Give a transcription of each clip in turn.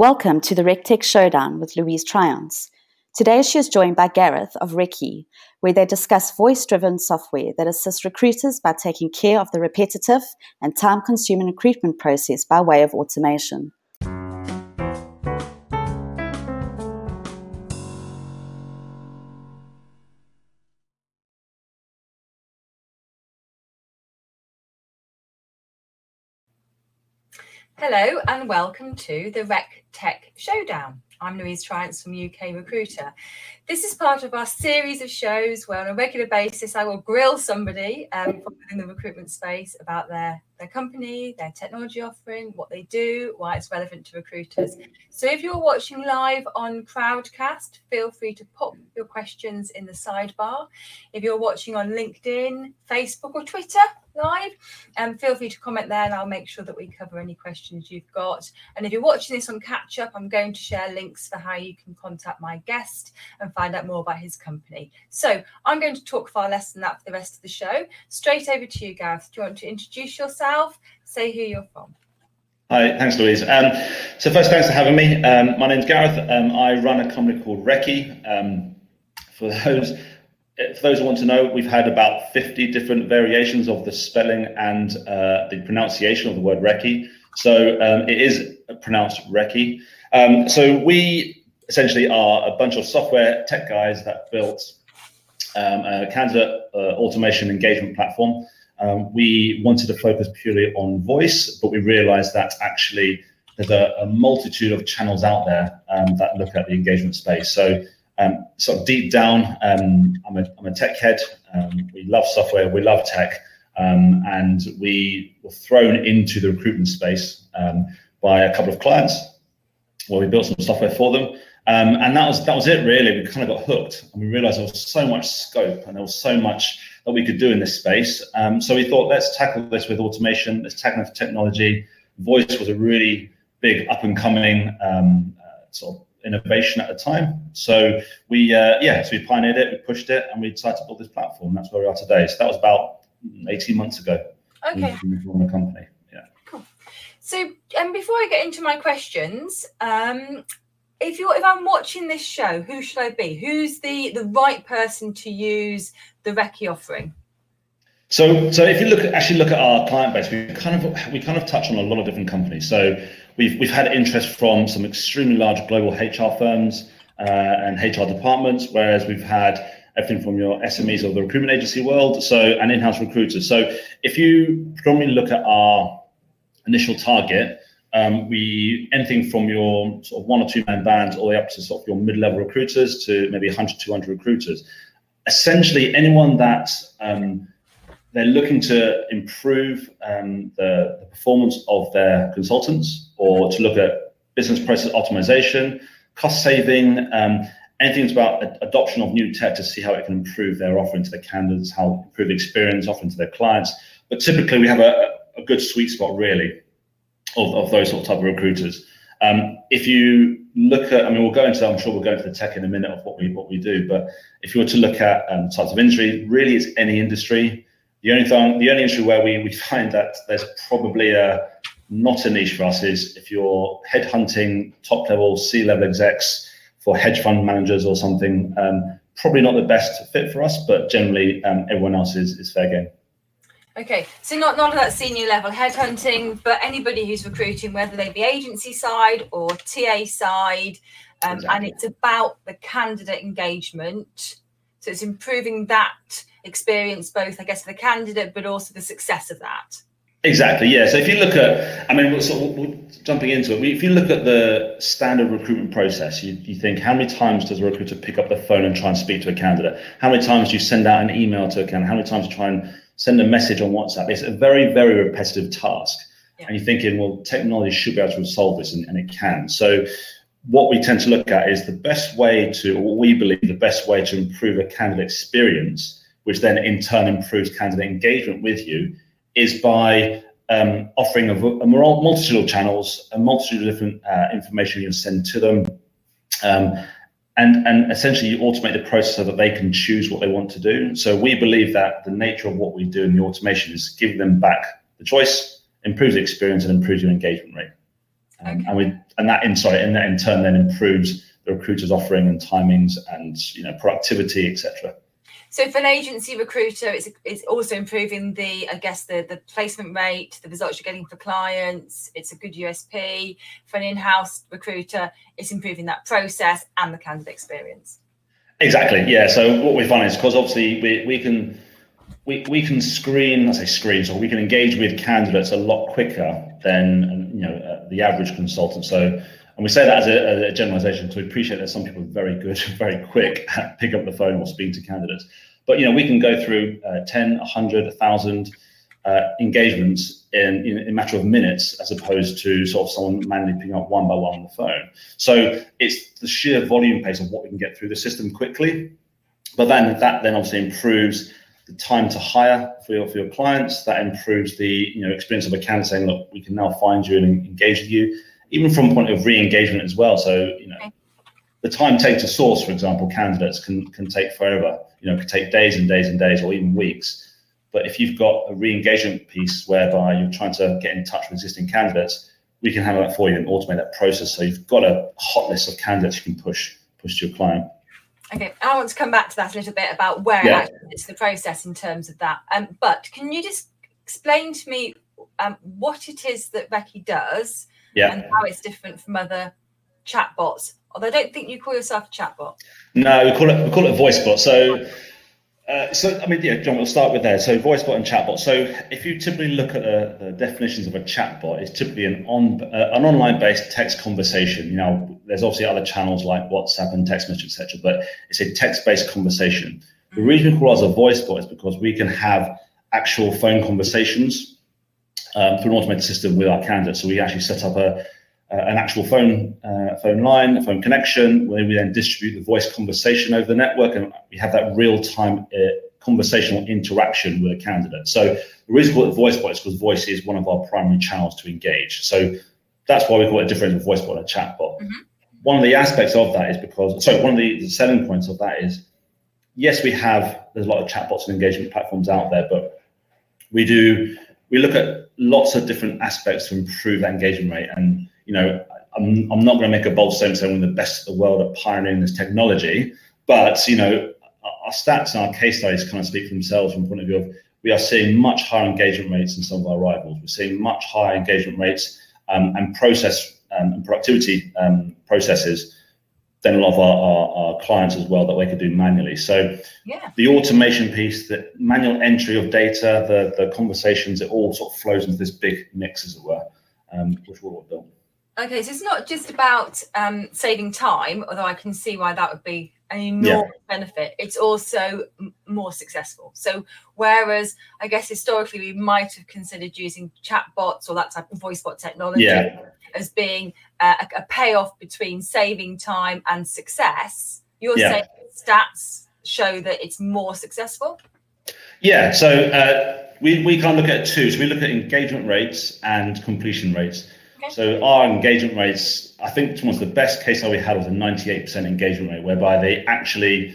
Welcome to the RecTech Showdown with Louise Triance. Today she is joined by Gareth of Recce, where they discuss voice-driven software that assists recruiters by taking care of the repetitive and time-consuming recruitment process by way of automation. Hello and welcome to the RecTech Showdown. I'm Louise Triance from UK Recruiter. This is part of our series of shows where on a regular basis I will grill somebody from within the recruitment space about their company, their technology offering, what they do, why it's relevant to recruiters. So if you're watching live on Crowdcast, feel free to pop your questions in the sidebar. If you're watching on LinkedIn, Facebook or Twitter live, feel free to comment there and I'll make sure that we cover any questions you've got. And if you're watching this on Catch Up, I'm going to share links for how you can contact my guest and find out more about his company. So I'm going to talk far less than that for the rest of the show. Straight over to you, Gareth. Do you want to introduce yourself? Say who you're from. Hi, thanks Louise. So first, thanks for having me. My name's Gareth. I run a company called Recce. For those who want to know, we've had about 50 different variations of the spelling and the pronunciation of the word Recce. So it is pronounced Recce. So we essentially are a bunch of software tech guys that built a candidate automation engagement platform. We wanted to focus purely on voice, but we realized that actually there's a multitude of channels out there that look at the engagement space. So sort of deep down, I'm a tech head. We love software, we love tech, and we were thrown into the recruitment space by a couple of clients where we built some software for them. And that was it really. We kind of got hooked and we realized there was so much scope and there was so much that we could do in this space. So we thought, let's tackle this with automation, let's tackle it with technology. Voice was a really big up and coming sort of innovation at the time. So we pioneered it, we pushed it, and we decided to build this platform. That's where we are today. So that was about 18 months ago. Okay. We formed the company. Yeah. Cool. So before I get into my questions, if I'm watching this show, who should I be? Who's the right person to use the Recce offering? So if you look at our client base, we kind of touch on a lot of different companies. So we've had interest from some extremely large global HR firms and HR departments, whereas we've had everything from your SMEs or the recruitment agency world, and in-house recruiters. So if you predominantly look at our initial target, anything from your sort of one or two man bands all the way up to sort of your mid-level recruiters to maybe 100, 200 recruiters. Essentially, anyone that they're looking to improve the performance of their consultants, or to look at business process optimization, cost saving, anything that's about adoption of new tech to see how it can improve their offering to their candidates, how improve the experience offering to their clients. But typically, we have a good sweet spot really of those sort of type of recruiters. If you look at, I'm sure we'll go into the tech in a minute of what we do, but if you were to look at types of industry, really it's any industry. The only industry where we find that there's probably not a niche for us is if you're headhunting top level, C-level execs for hedge fund managers or something, probably not the best fit for us, but generally everyone else is fair game. Okay, so not at that senior level headhunting, but anybody who's recruiting, whether they be agency side or TA side, exactly. And it's about the candidate engagement. So it's improving that experience, both, I guess, for the candidate, but also the success of that. Exactly, yeah. So if you look at, jumping into it, if you look at the standard recruitment process, you think, how many times does a recruiter pick up the phone and try and speak to a candidate? How many times do you send out an email to a candidate? How many times do you try and send a message on WhatsApp? It's a very, very repetitive task. Yeah. And you're thinking, well, technology should be able to solve this, and it can. So what we tend to look at is the best way to improve a candidate experience, which then in turn improves candidate engagement with you, is by offering a multitude of channels, a multitude of different information you can send to them. And essentially, you automate the process so that they can choose what they want to do. So we believe that the nature of what we do in the automation is give them back the choice, improves the experience, and improves your engagement rate. And that in turn then improves the recruiter's offering and timings and, you know, productivity, etc. So for an agency recruiter, it's also improving the placement rate, the results you're getting for clients. It's a good USP. For an in-house recruiter, it's improving that process and the candidate experience. Exactly. Yeah. So what we find is, because obviously we can so we can engage with candidates a lot quicker than, you know, the average consultant. So. And we say that as a generalization, because we appreciate that some people are very good, very quick at picking up the phone or speaking to candidates. But, you know, we can go through 10, 100, 1,000 engagements in a matter of minutes, as opposed to sort of someone manually picking up one by one on the phone. So it's the sheer volume pace of what we can get through the system quickly. But then that then obviously improves the time to hire for your clients. That improves the, you know, experience of a candidate saying, look, we can now find you and engage with you. Even from a point of re-engagement as well. So, you know, the time taken to source, for example, candidates can take forever, you know, can take days and days and days, or even weeks. But if you've got a re-engagement piece whereby you're trying to get in touch with existing candidates, we can handle that for you and automate that process. So you've got a hot list of candidates you can push to your client. Okay, I want to come back to that a little bit about where actually it's the process in terms of that. But can you just explain to me what it is that Recce does? Yeah. And how it's different from other chatbots. Although I don't think you call yourself a chatbot. No, we call it voice bot. So I mean, yeah, John, we'll start with there. So voice bot and chatbot. So if you typically look at the definitions of a chatbot, it's typically an online-based text conversation. You know, there's obviously other channels like WhatsApp and text message, etc. But it's a text-based conversation. The reason we call ours a voice bot is because we can have actual phone conversations through an automated system with our candidates. So we actually set up an actual phone line, a phone connection, where we then distribute the voice conversation over the network, and we have that real-time conversational interaction with a candidate. So the reason we call it voice bot is because voice is one of our primary channels to engage. So that's why we call it a different voice bot and a chat bot. Mm-hmm. One of the aspects of that is one of the selling points of that is, yes, there's a lot of chatbots and engagement platforms out there, but we look at lots of different aspects to improve that engagement rate. And, you know, I'm not going to make a bold statement saying we're the best in the world at pioneering this technology, but, you know, our stats and our case studies kind of speak for themselves from the point of view of, we are seeing much higher engagement rates than some of our rivals. We're seeing much higher engagement rates and process and productivity processes than a lot of our clients as well that we could do manually. So the automation piece, the manual entry of data, the conversations, it all sort of flows into this big mix, as it were, which we're all done. Okay, so it's not just about saving time, although I can see why that would be an enormous benefit. It's also more successful. So whereas I guess historically we might have considered using chatbots or that type of voice bot technology as being a payoff between saving time and success, you're saying stats show that it's more successful? Yeah, so we kind of look at two. So we look at engagement rates and completion rates. Okay. So our engagement rates, I think towards the best case that we had was a 98% engagement rate, whereby they actually,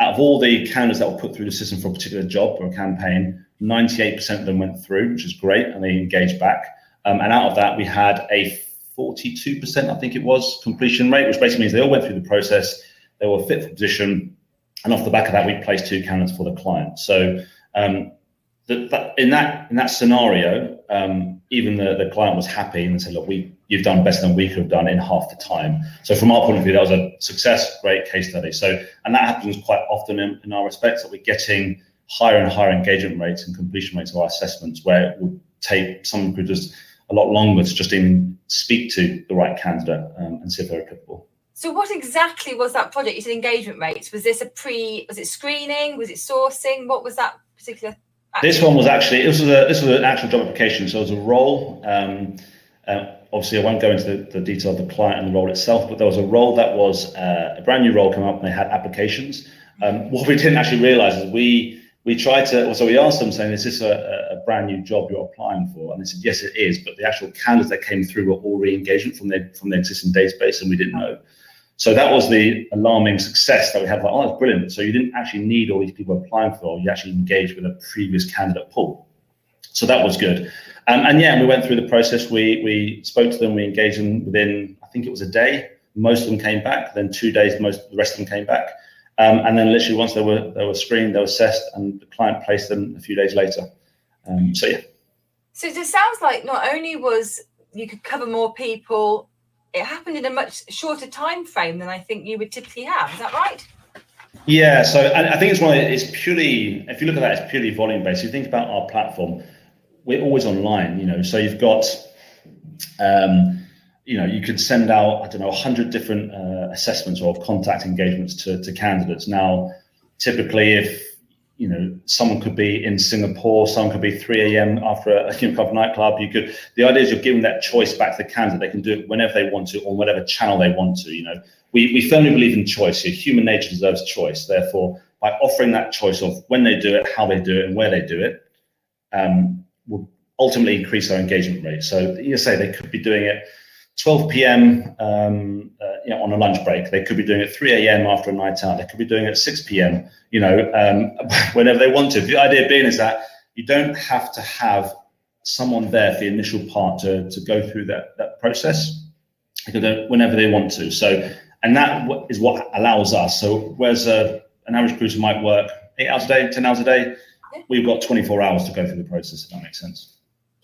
out of all the candidates that were put through the system for a particular job or a campaign, 98% of them went through, which is great, and they engaged back. And out of that, we had a 42%, I think it was, completion rate, which basically means they all went through the process, they were fit for position, and off the back of that, we placed two candidates for the client. So in that scenario, even the client was happy and said, look, you've done better than we could have done in half the time. So from our point of view, that was a success, great case study. So, and that happens quite often in our respects, that we're getting higher and higher engagement rates and completion rates of our assessments, where it would take some recruiters a lot longer to just even speak to the right candidate and see if they're applicable. So what exactly was that project? You said engagement rates. Was this was it screening? Was it sourcing? What was that particular? This one was actually, this was an actual job application. So it was a role. Obviously, I won't go into the detail of the client and the role itself, but there was a role that was a brand new role come up, and they had applications. What we didn't actually realise is we asked them saying, is this a brand new job you're applying for? And they said, yes, it is. But the actual candidates that came through were all re-engagement from their existing database, and we didn't know. So that was the alarming success that we had. Like, oh, that's brilliant. So you didn't actually need all these people applying for it. You actually engaged with a previous candidate pool. So that was good. And yeah, we went through the process. We spoke to them, we engaged them within, I think it was a day. Most of them came back. Then 2 days, the rest of them came back. And then literally once they were screened, they were assessed, and the client placed them a few days later. So yeah. So it sounds like not only was you could cover more people, it happened in a much shorter time frame than I think you would typically have. Is that right? Yeah. So I think it's purely, if you look at that, it's purely volume based. You think about our platform, we're always online, so you've got, you could send out, 100 different assessments or contact engagements to candidates. Now, typically if, someone could be in Singapore, someone could be 3 a.m. after a nightclub. The idea is you're giving that choice back to the candidate. They can do it whenever they want to, on whatever channel they want to. We firmly believe in choice here. Human nature deserves choice. Therefore, by offering that choice of when they do it, how they do it, and where they do it, will ultimately increase our engagement rate. So say they could be doing it 12 p.m. On a lunch break. They could be doing it 3 a.m. after a night out. They could be doing it 6 p.m. Whenever they want to. The idea being is that you don't have to have someone there for the initial part to go through that process. They could do it whenever they want to. So, and that is what allows us. So, whereas an average recruiter might work 8 hours a day, 10 hours a day, we've got 24 hours to go through the process. If that makes sense.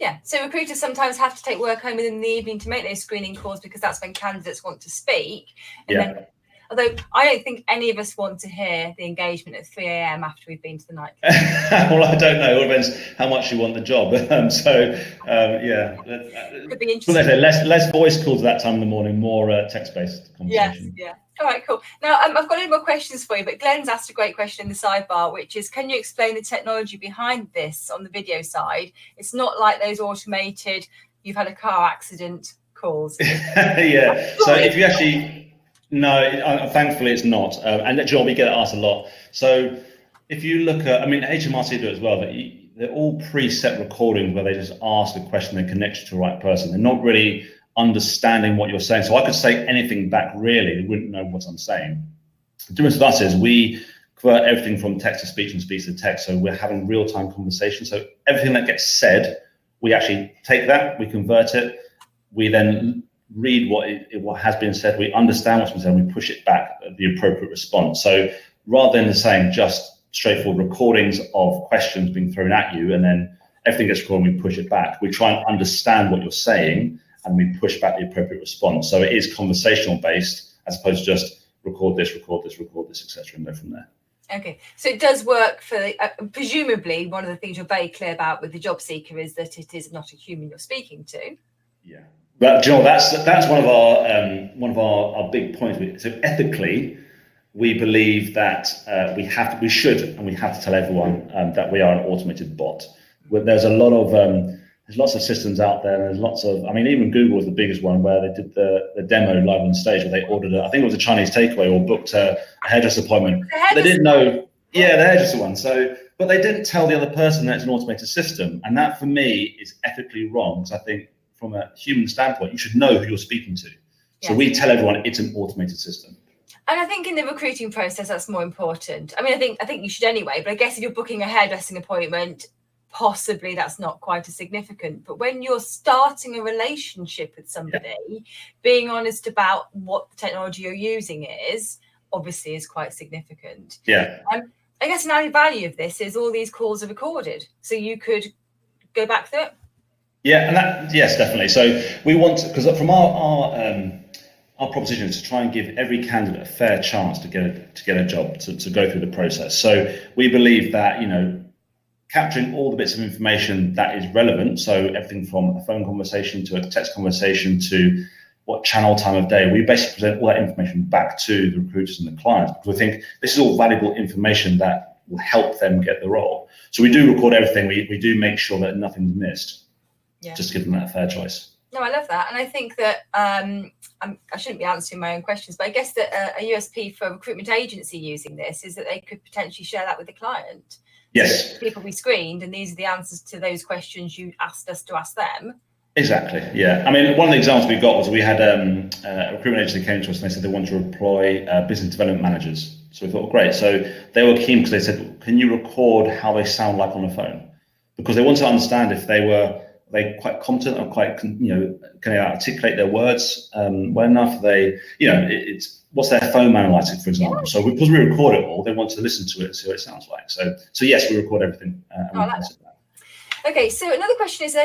Yeah, so recruiters sometimes have to take work home within the evening to make those screening calls because that's when candidates want to speak. And then, although I don't think any of us want to hear the engagement at 3 a.m. after we've been to the nightclub. Well, I don't know. It depends how much you want the job. Yeah. Could be interesting. Less voice calls at that time in the morning, more text-based conversation. Yes, yeah. All right, cool. Now, I've got any more questions for you, but Glenn's asked a great question in the sidebar, which is, can you explain the technology behind this on the video side? It's not like those automated, you've had a car accident calls. Yeah. So if you actually... No, thankfully it's not. And Joel, we get asked a lot. So if you look at, HMRC do it as well, but they're all preset recordings where they just ask a question that connects you to the right person. They're not really understanding what you're saying. So I could say anything back, really. They wouldn't know what I'm saying. The difference with us is we convert everything from text to speech and speech to text. So we're having real-time conversation. So everything that gets said, we actually take that, we convert it, we then read what has been said, we understand what's been said, and we push it back the appropriate response. So rather than saying just straightforward recordings of questions being thrown at you and then everything gets recorded and we push it back, we try and understand what you're saying and we push back the appropriate response. So it is conversational based as opposed to just record this, etc., and go from there. Okay, so it does work for presumably one of the things you're very clear about with the job seeker is that it is not a human you're speaking to. Yeah. But Joel, that's one of our big points. So ethically, we believe that we should and have to tell everyone that we are an automated bot. There's a lot of there's lots of systems out there. And there's lots of even Google was the biggest one where they did the demo live on stage where they ordered I think it was a Chinese takeaway or booked a hairdresser appointment. They didn't know, the hairdresser one. So, but they didn't tell the other person that it's an automated system, and that for me is ethically wrong. So I think, from a human standpoint, you should know who you're speaking to. Yes. So we tell everyone it's an automated system. And I think in the recruiting process, that's more important. I think you should anyway, but I guess if you're booking a hairdressing appointment, possibly that's not quite as significant. But when you're starting a relationship with somebody, being honest about what the technology you're using is, obviously is quite significant. Yeah. I guess an added value of this is all these calls are recorded. So you could go back through it. Yeah, and yes, definitely. So we want, because from our proposition is to try and give every candidate a fair chance to get a job, to go through the process. So we believe that, capturing all the bits of information that is relevant, so everything from a phone conversation to a text conversation to what channel, time of day, we basically present all that information back to the recruiters and the clients, because we think this is all valuable information that will help them get the role. So we do record everything. We do make sure that nothing's missed. Yeah. Just give them that fair choice. No, I love that. And I think that I shouldn't be answering my own questions, but I guess that a USP for a recruitment agency using this is that they could potentially share that with the client. Yes. So people we screened, and these are the answers to those questions you asked us to ask them. Exactly. Yeah. One of the examples we got was we had a recruitment agency came to us and they said they wanted to employ business development managers. So we thought, great. So they were keen because they said, can you record how they sound like on the phone? because they want to understand if they quite competent or quite, can they articulate their words well enough? They, it's what's their FOMO analytic, for example. So because we record it all, they want to listen to it and see what it sounds like. So yes, we record everything. Okay, so another question is,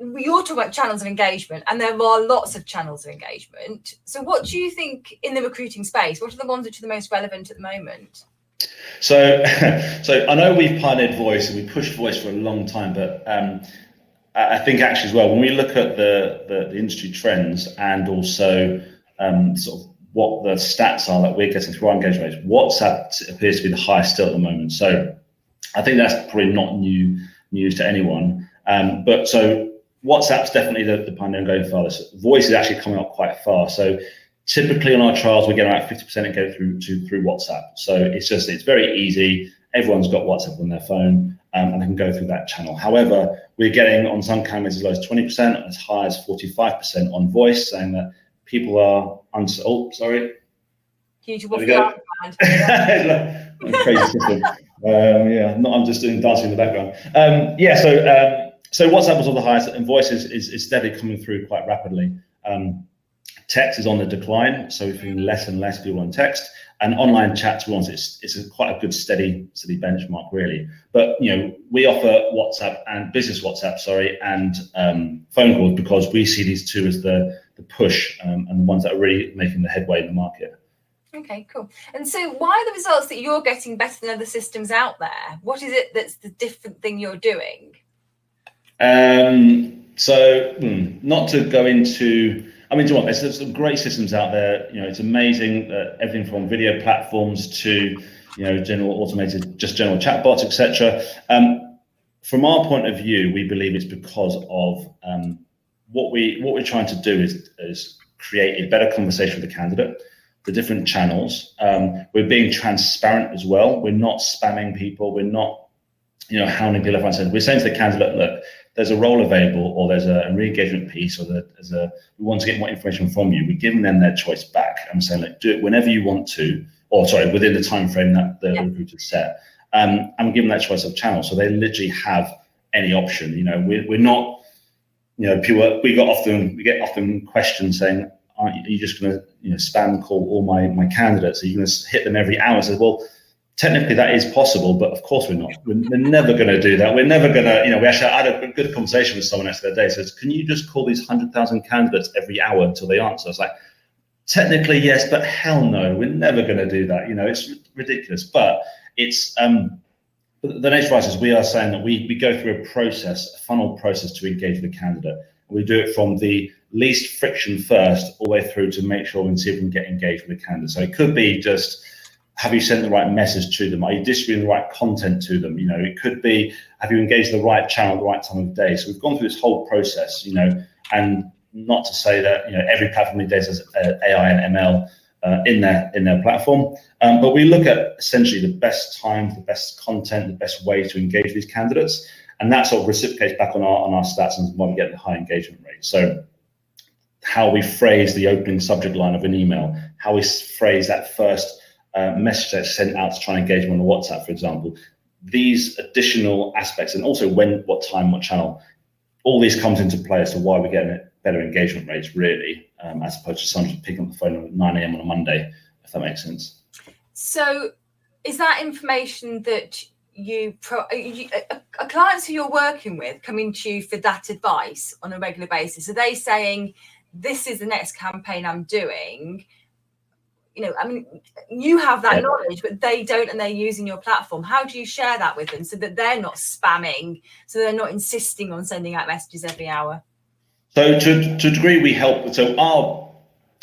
you all talk about channels of engagement, and there are lots of channels of engagement. So what do you think in the recruiting space, what are the ones which are the most relevant at the moment? So I know we've pioneered voice and we pushed voice for a long time, but I think actually as well, when we look at the industry trends and also sort of what the stats are that we're getting through our engagement rates, WhatsApp appears to be the highest still at the moment. So I think that's probably not new news to anyone. But so WhatsApp's definitely the pioneer going farthest. Voice is actually coming up quite far. So typically on our trials, we get about 50% go through WhatsApp. So it's very easy. Everyone's got WhatsApp on their phone, and they can go through that channel. However, we're getting on some cameras as low as 20%, as high as 45% on voice, saying that people are crazy system. I'm just doing dancing in the background. So WhatsApp was on the highest, and voice is steadily coming through quite rapidly. Text is on the decline, so we're seeing less and less people on text. And online chat, to be honest, it's quite a good steady benchmark, really. But we offer WhatsApp and business WhatsApp, and phone calls, because we see these two as the push and the ones that are really making the headway in the market. Okay, cool. And so why are the results that you're getting better than other systems out there? What is it that's the different thing you're doing? Not to go into, there's some great systems out there. It's amazing that everything from video platforms to, general chatbots, etc. From our point of view, we believe it's because of what we're trying to do is create a better conversation with the candidate. The different channels. We're being transparent as well. We're not spamming people. We're not, hounding people left, right, and centre. We're saying to the candidate, look, there's a role available, or there's a re-engagement piece, or we want to get more information from you. We're giving them their choice back. I'm saying, like, do it whenever you want to, within the time frame that the recruiter set. And we're giving that choice of channel, so they literally have any option. We're not, people. We get often questions saying, aren't you just going to spam call all my candidates? Are you going to hit them every hour? I said, well, technically that is possible, but of course we're not. We're never going to do that. We're never going to, we actually had a good conversation with someone yesterday. They said, can you just call these 100,000 candidates every hour until they answer? I was like, technically yes, but hell no, we're never going to do that. It's ridiculous. But it's the nature of us is we are saying that we go through a funnel process to engage with the candidate. We do it from the least friction first all the way through to make sure and see if we can get engaged with the candidate. So it could be just, have you sent the right message to them? Are you distributing the right content to them? It could be, have you engaged the right channel at the right time of day? So we've gone through this whole process, and not to say that, every platform these days has AI and ML in their platform. But we look at essentially the best times, the best content, the best way to engage these candidates. And that sort of reciprocates back on our stats and why we get the high engagement rate. So how we phrase the opening subject line of an email, how we phrase that first message that's sent out to try and engage them on the WhatsApp, for example, these additional aspects, and also when, what time, what channel, all these comes into play as to why we're getting better engagement rates, really, as opposed to someone just picking up the phone at 9 a.m. on a Monday, if that makes sense. So is that information that clients who you're working with coming to you for that advice on a regular basis? Are they saying, this is the next campaign I'm doing? You have that knowledge, but they don't, and they're using your platform. How do you share that with them so that they're not spamming, so they're not insisting on sending out messages every hour? So to a degree, we help. So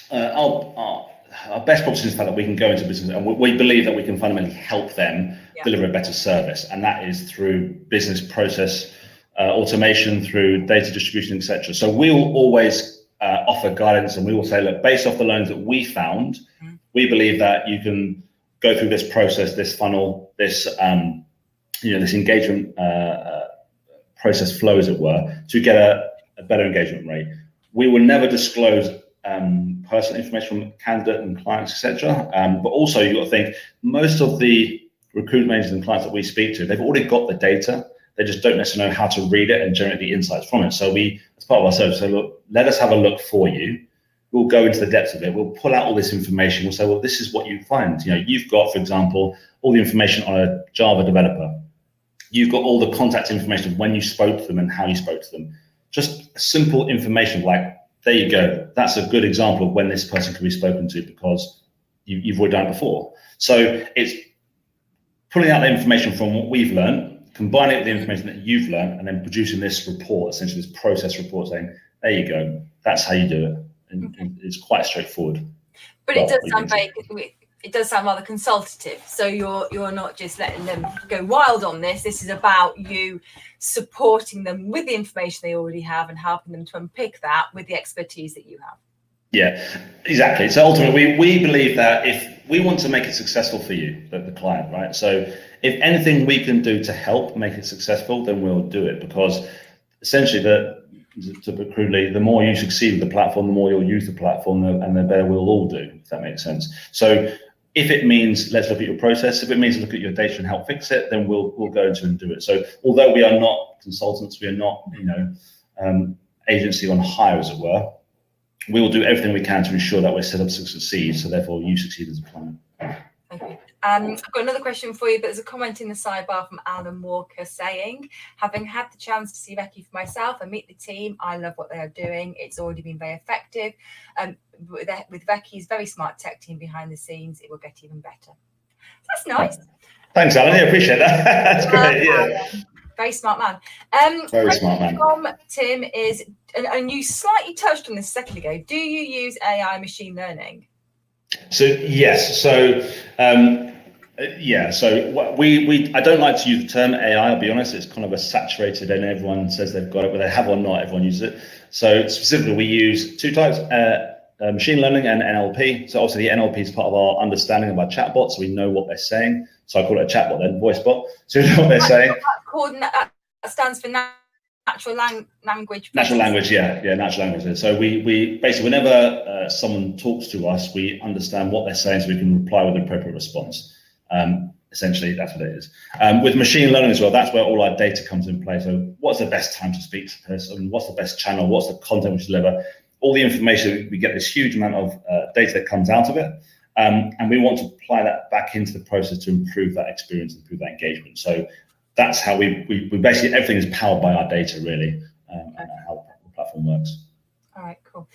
our best proposition is the fact that we can go into business, and we believe that we can fundamentally help them deliver a better service, and that is through business process automation, through data distribution, etc. So we'll always offer guidance, and we will say, look, based off the loans that we found, we believe that you can go through this process, this funnel, this this engagement process flow, as it were, to get a better engagement rate. We will never disclose personal information from candidate and clients, etc. But also you've got to think, most of the recruitment agents and clients that we speak to, they've already got the data. They just don't necessarily know how to read it and generate the insights from it. So we, as part of our service, so look, let us have a look for you. We'll go into the depths of it. We'll pull out all this information. We'll say, well, this is what you find. You know, you've got, for example, all the information on a Java developer. You've got all the contact information of when you spoke to them and how you spoke to them. Just simple information like, there you go. That's a good example of when this person can be spoken to because you've already done it before. So it's pulling out the information from what we've learned, combining it with the information that you've learned, and then producing this report, essentially this process report saying, there you go. That's how you do it. And it's quite straightforward. But it does sound very, it does sound rather consultative. So you're not just letting them go wild on this. This is about you supporting them with the information they already have and helping them to unpick that with the expertise that you have. Yeah, exactly. So ultimately, we believe that if we want to make it successful for you, the client, right? So if anything we can do to help make it successful, then we'll do it, because essentially crudely, the more you succeed with the platform, the more you'll use the platform, and the better we'll all do, if that makes sense. So if it means let's look at your process, if it means look at your data and help fix it, then we'll go into and do it. So although we are not consultants, we are not, you know, agency on hire, as it were, we will do everything we can to ensure that we're set up to succeed, so therefore you succeed as a client. Okay. I've got another question for you, but there's a comment in the sidebar from Alan Walker saying, having had the chance to see Recce for myself and meet the team, I love what they are doing. It's already been very effective. With Recce's very smart tech team behind the scenes, it will get even better. That's nice. Thanks, Alan. I appreciate that. That's great. Yeah. Very smart man. Very smart man. From Tim is, and you slightly touched on this a second ago, do you use AI machine learning? So yes, so yeah, so we I don't like to use the term AI, I'll be honest. It's kind of a saturated, and everyone says they've got it, whether they have or not, everyone uses it. So specifically, we use two types, machine learning and NLP. So obviously the NLP is part of our understanding of our chatbot, so we know what they're saying. So I call it a chatbot, then voice bot. So we know what they're saying. That stands for natural language. Natural language, yeah, natural language. So we basically, whenever someone talks to us, we understand what they're saying, so we can reply with an appropriate response. Essentially, that's what it is. With machine learning as well, that's where all our data comes in play. So what's the best time to speak to a person? What's the best channel? What's the content we deliver? All the information, we get this huge amount of data that comes out of it. And we want to apply that back into the process to improve that experience, improve that engagement. So that's how we basically, everything is powered by our data, really, and how the platform works. All right, cool.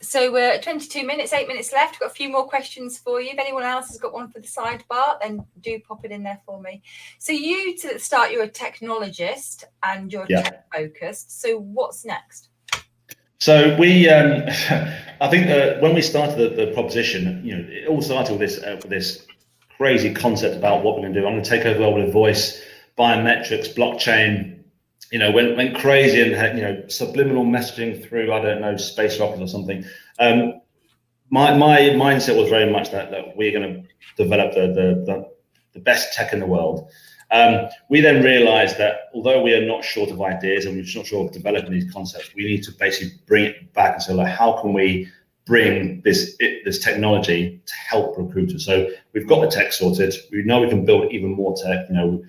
So we're at 22 minutes, 8 minutes left. We've got a few more questions for you. If anyone else has got one for the sidebar, then do pop it in there for me. So you, to start, you're a technologist and you're tech-focused. So what's next? So we, I think when we started the proposition, you know, it all started with this crazy concept about what we're going to do. I'm going to take over the world with voice, biometrics, blockchain. You know, went crazy and had, you know, subliminal messaging through, I don't know, space rockets or something. My mindset was very much that we're going to develop the best tech in the world. We then realized that although we are not short of ideas and we're not short of developing these concepts, we need to basically bring it back and say, like, how can we bring this technology to help recruiters? So we've got the tech sorted. We know we can build even more tech, you know,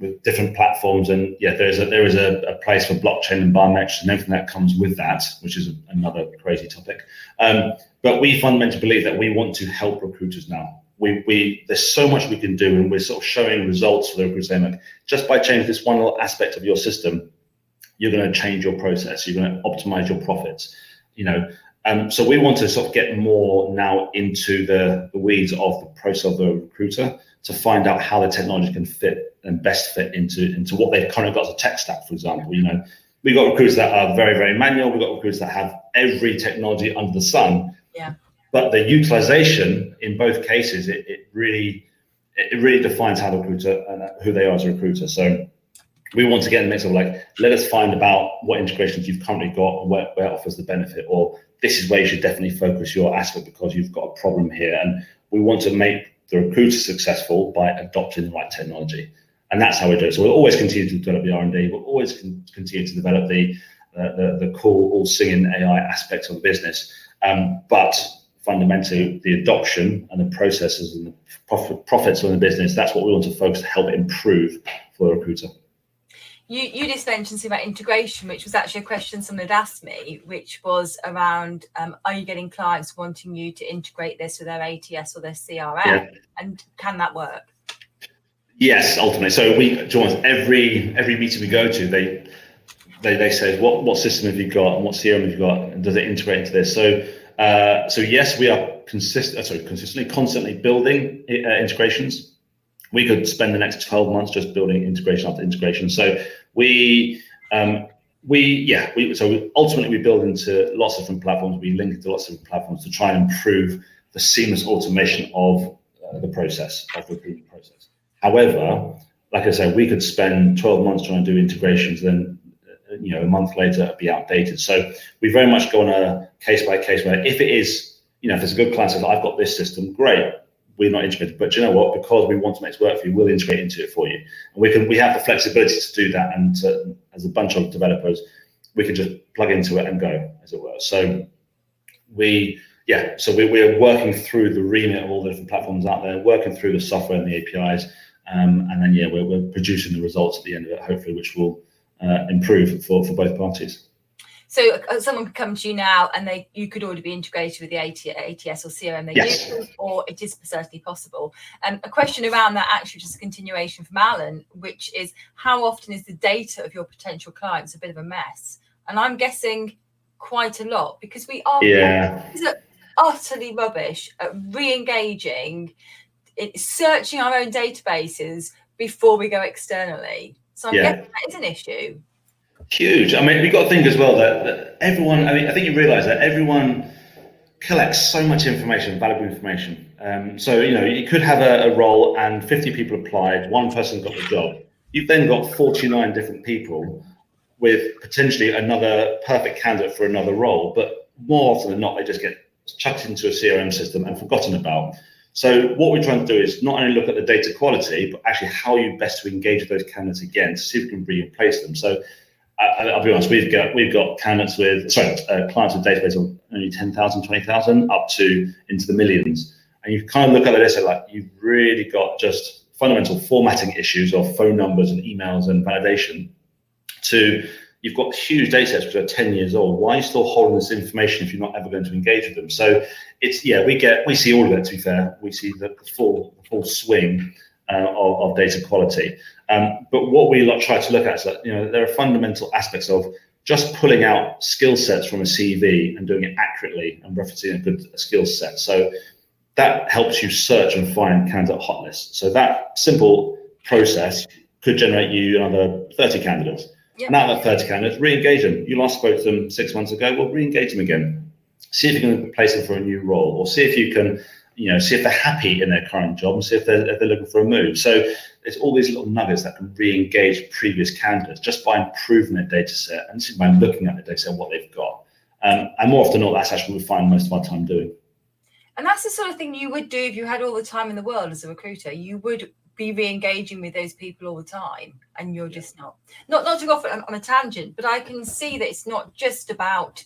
with different platforms. And yeah, there is a place for blockchain and biometrics and everything that comes with that, which is another crazy topic. But we fundamentally believe that we want to help recruiters now. There's so much we can do, and we're sort of showing results for the recruiters. Just by changing this one little aspect of your system, you're going to change your process. You're going to optimize your profits, you know. So we want to sort of get more now into the weeds of the process of the recruiter to find out how the technology can fit and best fit into what they've currently got as a tech stack, for example. You know, we've got recruiters that are very, very manual. We've got recruiters that have every technology under the sun. Yeah. But the utilization in both cases, it really defines how the recruiter and who they are as a recruiter. So we want to get in the mix of, like, let us find about what integrations you've currently got and where it offers the benefit, or this is where you should definitely focus your aspect because you've got a problem here. And we want to make the recruiter successful by adopting the right technology. And that's how we do it. So we'll always continue to develop the R&D. We'll always continue to develop the cool, all-singing AI aspects of the business. But fundamentally, the adoption and the processes and the profits within the business, that's what we want to focus to help improve for a recruiter. You just mentioned something about integration, which was actually a question someone had asked me, which was around, are you getting clients wanting you to integrate this with their ATS or their CRM? Yeah. And can that work? Yes, ultimately. So we, John, every meeting we go to, they say, what system have you got and what CRM have you got? And does it integrate into this? So yes, we are constantly building integrations. We could spend the next 12 months just building integration after integration. So we ultimately we build into lots of different platforms. We link into lots of different platforms to try and improve the seamless automation of the process, of the recruitment process. However, like I said, we could spend 12 months trying to do integrations, then a month later it'd be outdated. So we very much go on a case by case where if it is, if there's a good client says, I've got this system, great. We're not integrated, but you know what? Because we want to make it work for you, we'll integrate into it for you, and we have the flexibility to do that. And as a bunch of developers, we can just plug into it and go, as it were. So we're working through the remit of all the different platforms out there, working through the software and the APIs, and then we're producing the results at the end of it, hopefully, which will improve for both parties. So someone could come to you now and you could already be integrated with the ATS or CRM they yes. use, or it is certainly possible. A question around that, actually, just a continuation from Alan, which is, how often is the data of your potential clients a bit of a mess? And I'm guessing quite a lot, because we are utterly rubbish at re-engaging, searching our own databases before we go externally. So I'm guessing that is an issue. Huge. I mean, we've got to think as well that everyone, I think you realise that everyone collects so much information, valuable information. So, you could have a role and 50 people applied, one person got the job. You've then got 49 different people with potentially another perfect candidate for another role. But more often than not, they just get chucked into a CRM system and forgotten about. So what we're trying to do is not only look at the data quality, but actually how you best to engage with those candidates again to see if we can replace them. So I'll be honest, we've got clients with database of only 10,000, 20,000 up to into the millions. And you kind of look at the list like you've really got just fundamental formatting issues of phone numbers and emails and validation to you've got huge data sets which are 10 years old. Why are you still holding this information if you're not ever going to engage with them? So it's we see all of that, to be fair. We see the full swing of data quality, but what we try to look at is that there are fundamental aspects of just pulling out skill sets from a CV and doing it accurately and referencing a good skill set. So that helps you search and find candidate hot lists. So that simple process could generate you another 30 candidates. Yep. And out of that 30 candidates, re-engage them. You last spoke to them 6 months ago. Well, re-engage them again. See if you can replace them for a new role, or see if you can. See if they're happy in their current job and see if they're looking for a move. So there's all these little nuggets that can re-engage previous candidates just by improving their data set and by looking at the data set, what they've got. And more often than not, that's actually what we find most of our time doing. And that's the sort of thing you would do if you had all the time in the world as a recruiter. You would be re-engaging with those people all the time, and you're just not to go off on a tangent, but I can see that it's not just about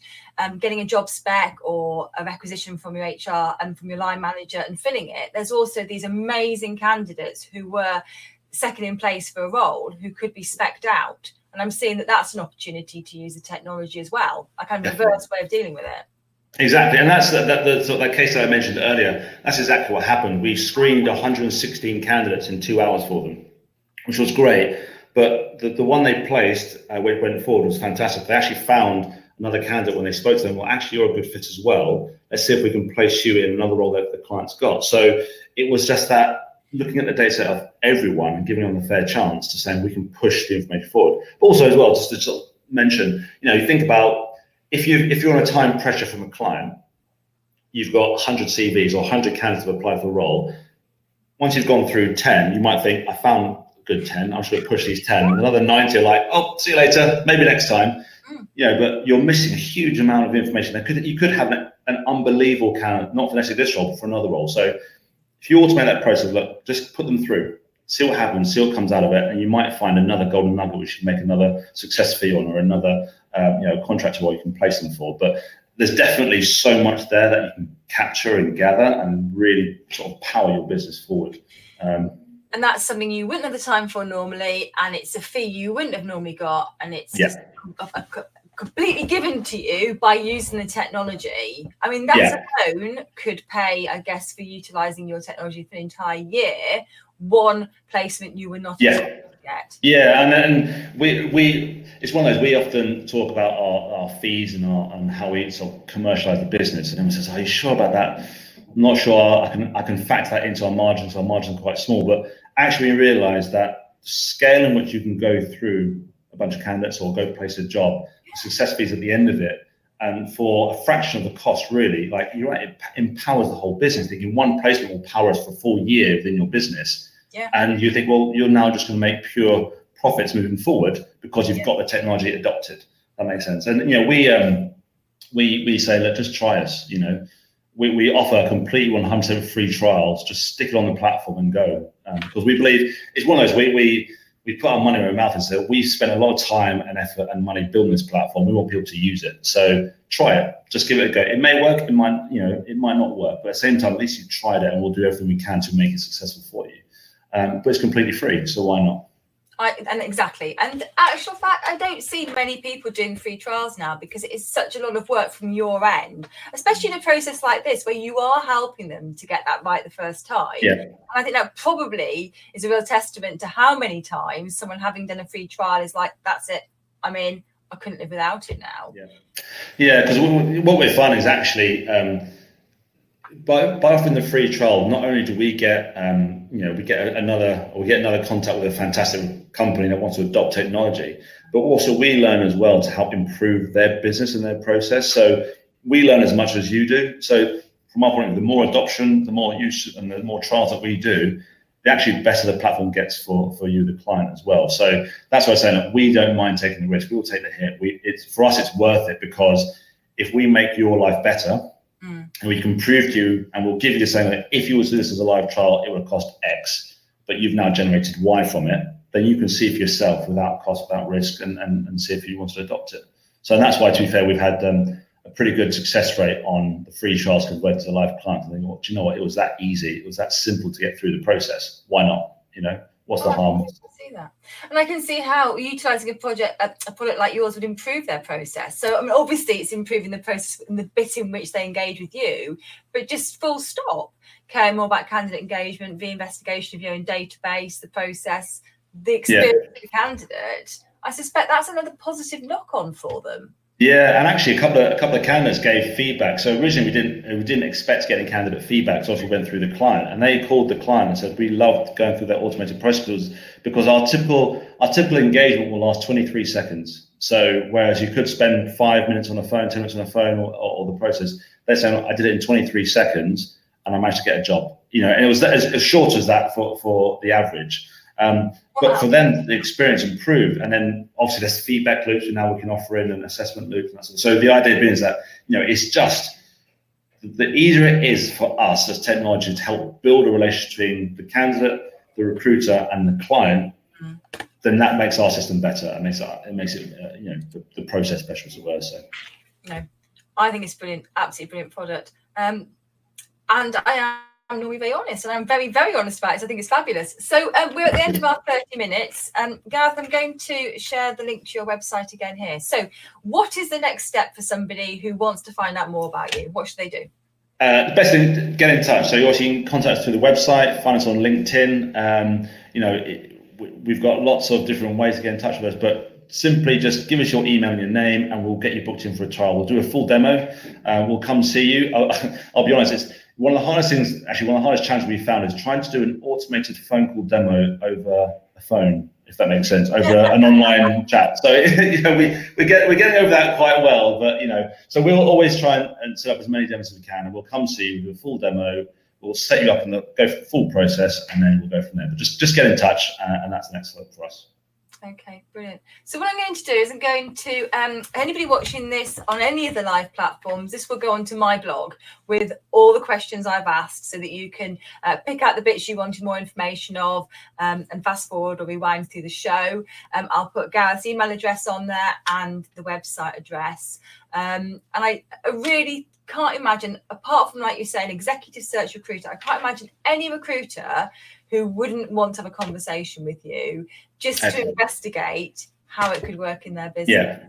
getting a job spec or a requisition from your HR and from your line manager and filling it. There's also these amazing candidates who were second in place for a role who could be spec'd out, and I'm seeing that that's an opportunity to use the technology as well, a kind of reverse way of dealing with it. Exactly, and that's that case that I mentioned earlier. That's exactly what happened. We screened 116 candidates in 2 hours for them, which was great. But the one they placed, went forward, was fantastic. They actually found another candidate when they spoke to them. Well, actually, you're a good fit as well. Let's see if we can place you in another role that the client's got. So it was just that looking at the data of everyone and giving them a fair chance to saying we can push the information forward. But also as well, just to sort of mention, you think about. If you're on a time pressure from a client, you've got 100 CVs or 100 candidates to apply for a role. Once you've gone through 10, you might think, I found a good 10. I'm just going to push these 10. And another 90 are like, oh, see you later. Maybe next time. But you're missing a huge amount of information. You could have an unbelievable candidate, not for necessarily this role, but for another role. So if you automate that process, look, just put them through. See what happens, see what comes out of it, and you might find another golden nugget which you make another success fee on, or another contract role you can place them for. But there's definitely so much there that you can capture and gather and really sort of power your business forward. And that's something you wouldn't have the time for normally, and it's a fee you wouldn't have normally got, and it's completely given to you by using the technology. I mean, that alone could pay, I guess, for utilising your technology for an entire year, one placement you were not able to get. Yeah, and we it's one of those, we often talk about our fees and how we sort of commercialise the business, and everyone says, are you sure about that? I'm not sure I can factor that into our margins. Our margins are quite small, but actually we realise that scale in which you can go through a bunch of candidates or go place a job, success fees at the end of it, and for a fraction of the cost, really, like you're right, it empowers the whole business. Thinking one placement will power us for a full year within your business, and you think, well, you're now just going to make pure profits moving forward because you've got the technology adopted. That makes sense. And you know, we say, look, just try us. You know, we offer a complete 100% free trials. Just stick it on the platform and go, because we believe it's one of those we put our money in our mouth and say, we spent a lot of time and effort and money building this platform. We want people to use it. So try it. Just give it a go. It may work. It might, you know, it might not work. But at the same time, at least you've tried it, and we'll do everything we can to make it successful for you. But it's completely free. So why not? Exactly. And actual fact, I don't see many people doing free trials now because it is such a lot of work from your end, especially in a process like this where you are helping them to get that right the first time. Yeah. And I think that probably is a real testament to how many times someone having done a free trial is like, that's it. I mean, I couldn't live without it now. Yeah, because what we're finding is actually by offering the free trial, not only do we get another contact with a fantastic company that wants to adopt technology, but also we learn as well to help improve their business and their process. So we learn as much as you do. So from our point of view, the more adoption, the more use, and the more trials that we do, the actually better the platform gets for you, the client, as well. So that's why I'm saying that we don't mind taking the risk. We will take the hit. For us, it's worth it, because if we make your life better, and we can prove to you, and we'll give you the same, that if you were to do this as a live trial, it would cost X, but you've now generated Y from it, then you can see for yourself without cost, without risk, and see if you want to adopt it. So that's why, to be fair, we've had a pretty good success rate on the free trials compared to the live clients. And think, well, do you know what? It was that easy. It was that simple to get through the process. Why not? You know, what's the harm? That. And I can see how utilising a product like yours would improve their process. So I mean, obviously it's improving the process and the bit in which they engage with you, but just full stop, care more about candidate engagement, the investigation of your own database, the process, the experience of the candidate. I suspect that's another positive knock-on for them. Yeah, and actually a couple of candidates gave feedback. So originally we didn't expect getting candidate feedback, so obviously we went through the client, and they called the client and said, we loved going through their automated processes because our typical engagement will last 23 seconds. So whereas you could spend 5 minutes on the phone, 10 minutes on the phone, or the process, they're saying, I did it in 23 seconds and I managed to get a job. You know, and it was as short as that for the average. But for them, the experience improved, and then obviously there's feedback loops, and now we can offer in an assessment loop. And so the idea being is that, you know, it's just the easier it is for us as technology to help build a relationship between the candidate, the recruiter, and the client, then that makes our system better, and it makes it you know, the process better, as it were. So, no, I think it's brilliant, absolutely brilliant product, and I'm normally very honest, and I'm very, very honest about it. So I think it's fabulous. So we're at the end of our 30 minutes. Gareth, I'm going to share the link to your website again here. So what is the next step for somebody who wants to find out more about you? What should they do? The best thing, get in touch. So you can contact us through the website, find us on LinkedIn. You know, we've got lots of different ways to get in touch with us, but simply just give us your email and your name, and we'll get you booked in for a trial. We'll do a full demo. We'll come see you. I'll be honest, it's one of the hardest challenges we found is trying to do an automated phone call demo over a phone, if that makes sense, over an online chat. So, you know, we're getting over that quite well, but, you know, so we'll always try and set up as many demos as we can, and we'll come see you, do a full demo, we'll set you up and go through the full process, and then we'll go from there. But just get in touch, and that's the next step for us. Okay, brilliant. So what I'm going to do is I'm going to, anybody watching this on any of the live platforms, this will go onto my blog with all the questions I've asked, so that you can pick out the bits you wanted more information of, and fast forward or rewind through the show. I'll put Gareth's email address on there and the website address. And I really can't imagine, apart from, like you say, an executive search recruiter, I can't imagine any recruiter who wouldn't want to have a conversation with you just to investigate how it could work in their business. Yeah.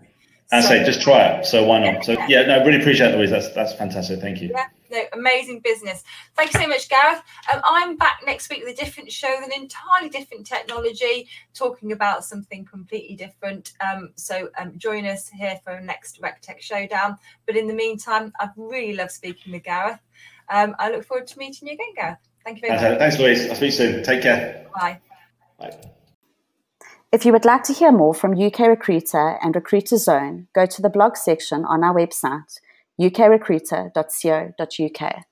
And so, say, just try it. So why not? So yeah, no, really appreciate it, Louise. That's fantastic. Thank you. Yeah, no, amazing business. Thank you so much, Gareth. I'm back next week with a different show, with an entirely different technology, talking about something completely different. So join us here for our next RecTech Showdown. But in the meantime, I've really loved speaking with Gareth. I look forward to meeting you again, Gareth. Thank you very much. Thanks, Louise. I'll speak soon. Take care. Bye. Bye. If you would like to hear more from UK Recruiter and Recruiter Zone, go to the blog section on our website, ukrecruiter.co.uk.